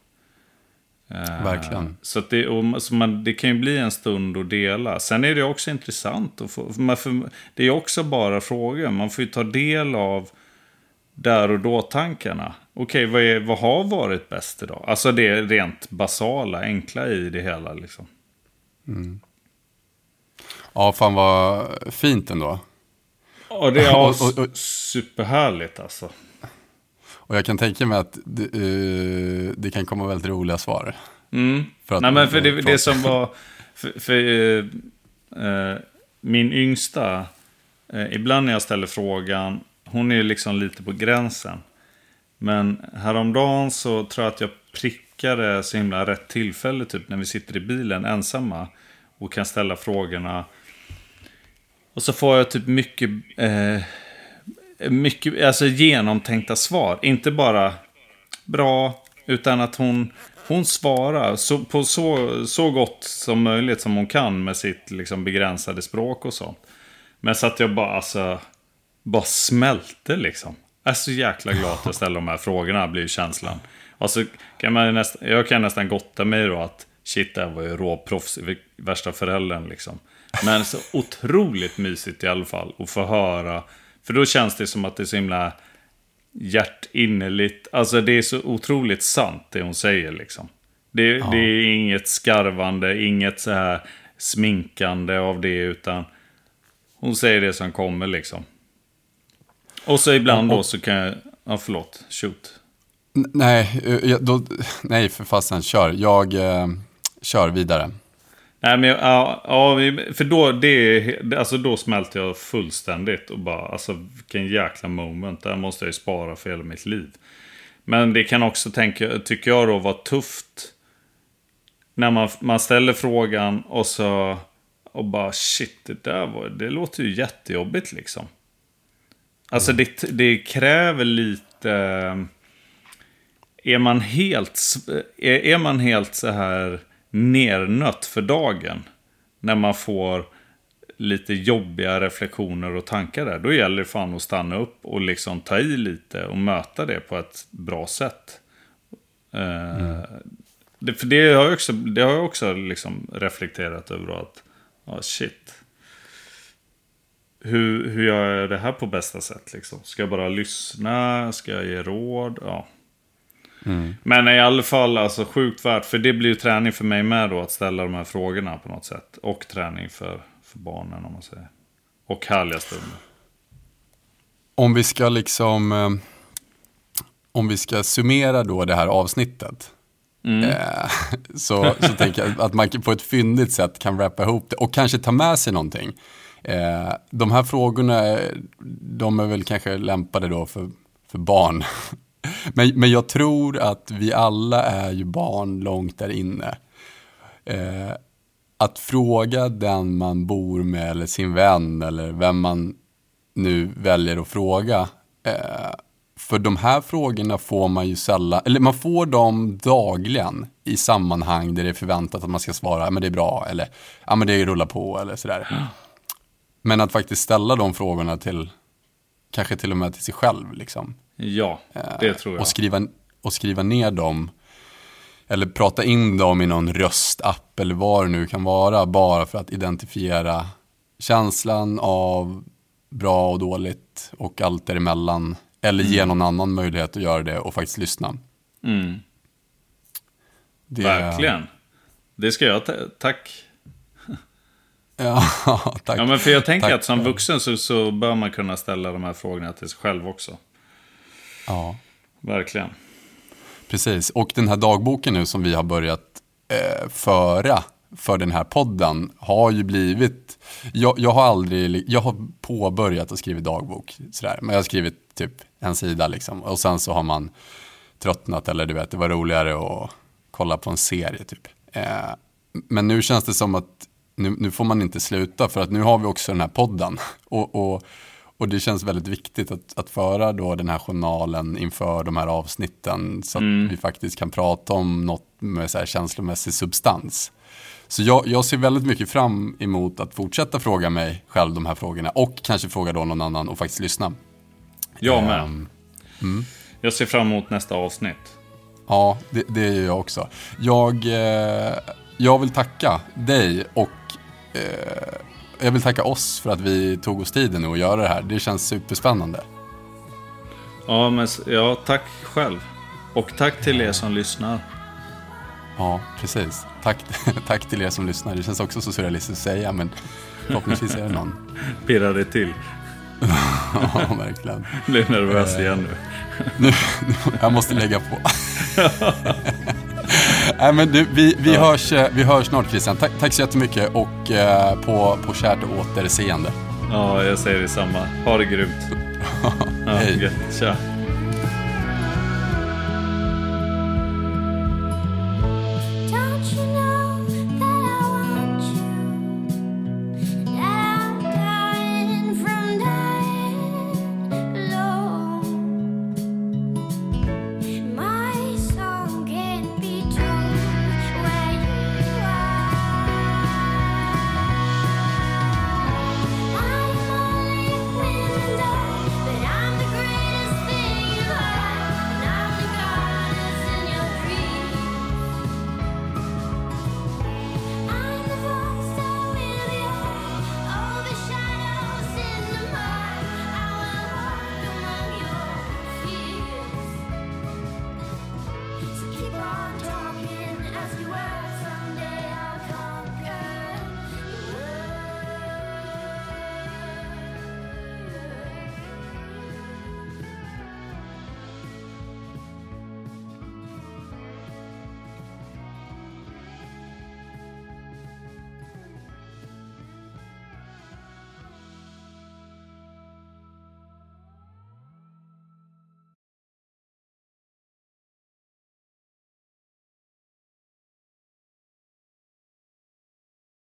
Verkligen. Så att det kan ju bli en stund att dela. Sen är det också intressant att få, för det är också bara frågor. Man får ju ta del av där och då tankarna. Okej, vad har varit bäst idag? Alltså det är rent basala, enkla i det hela liksom. Ja, fan vad fint ändå. Ja, det är superhärligt alltså. Och jag kan tänka mig att det kan komma väldigt roliga svar. Min yngsta, ibland när jag ställer frågan, hon är liksom lite på gränsen. Men häromdagen så tror jag att jag prickade så himla rätt tillfälle typ när vi sitter i bilen ensamma och kan ställa frågorna. Och så får jag typ mycket alltså genomtänkta svar. Inte bara bra, utan att hon svarar så gott som möjligt som hon kan med sitt liksom begränsade språk och sånt. Men så att jag bara smälte liksom. Jag är så jäkla glad att jag ställer de här frågorna, blir ju känslan. Alltså, jag kan nästan gotta mig då att shit, det var ju råproffs i värsta föräldern liksom. Men så otroligt mysigt i alla fall att få höra. För då känns det som att det är så himla hjärtinnerligt. Alltså det är så otroligt sant det hon säger liksom. Det är inget skarvande, inget så här sminkande av det, utan hon säger det som kommer liksom. Och så ibland då så kan jag... Ja, förlåt. Shoot. Nej, för fasen. Kör. Jag kör vidare. Nej, men för då... då smälter jag fullständigt och bara... Alltså, vilken jäkla moment. Där måste jag ju spara för hela mitt liv. Men det kan också, tycker jag då, vara tufft. När man ställer frågan och så... Och bara, shit, det låter ju jättejobbigt liksom. Alltså det kräver lite, är man helt så här nernött för dagen när man får lite jobbiga reflektioner och tankar där, då gäller det fan att stanna upp och liksom ta i lite och möta det på ett bra sätt. För det har jag också liksom reflekterat över att shit. hur gör jag det här på bästa sätt liksom? Ska jag bara lyssna? Ska jag ge råd? Ja. Mm. Men i alla fall alltså sjukt värt, för det blir ju träning för mig med då, att ställa de här frågorna på något sätt, och träning för barnen om man säger, och härliga stunder. Om vi ska liksom summera då det här avsnittet, så tänker jag att man på ett fyndigt sätt kan wrappa ihop det och kanske ta med sig någonting. De här frågorna, de är väl kanske lämpade då för barn. Men jag tror att vi alla är ju barn långt där inne. Att fråga den man bor med eller sin vän eller vem man nu väljer att fråga. För de här frågorna får man ju sällan, eller man får dem dagligen i sammanhang där det är förväntat att man ska svara, men det är bra, eller ja, men det rullar på, eller sådär. Men att faktiskt ställa de frågorna till, kanske till och med till sig själv liksom. Ja, det tror jag. Och skriva ner dem. Eller prata in dem i någon röstapp eller vad det nu kan vara. Bara för att identifiera känslan av bra och dåligt och allt däremellan. Eller ge någon annan möjlighet att göra det och faktiskt lyssna. Mm. Verkligen. Det ska jag... Tack. Ja, tack. Ja, men för jag tänker att som vuxen så bör man kunna ställa de här frågorna till sig själv också. Ja, verkligen. Precis, och den här dagboken nu som vi har börjat föra för den här podden har ju blivit... Jag har påbörjat att skriva dagbok sådär, men jag har skrivit typ en sida liksom, och sen så har man tröttnat, eller du vet, det var roligare att kolla på en serie typ. Men nu känns det som att nu får man inte sluta, för att nu har vi också den här podden och det känns väldigt viktigt att föra då den här journalen inför de här avsnitten, så att vi faktiskt kan prata om något med så här känslomässig substans. Så jag ser väldigt mycket fram emot att fortsätta fråga mig själv de här frågorna, och kanske fråga då någon annan och faktiskt lyssna. Jag med. Jag ser fram emot nästa avsnitt. Ja, det gör jag också. Jag vill tacka dig och... jag vill tacka oss för att vi tog oss tiden nu att göra det här. Det känns superspännande. Ja, men ja, tack själv. Och tack till er som lyssnar. Ja, precis. Tack till er som lyssnar. Det känns också så surrealistiskt att säga, men förhoppningsvis är det någon. Pirrar det till. Ja, verkligen. Jag blir nervös igen nu. Jag måste lägga på. Nej, men du, vi hörs snart, Christian. Tack så jättemycket, och på kärt återseende. Ja, jag säger detsamma. Ha det grymt. Hej. Ja, tja.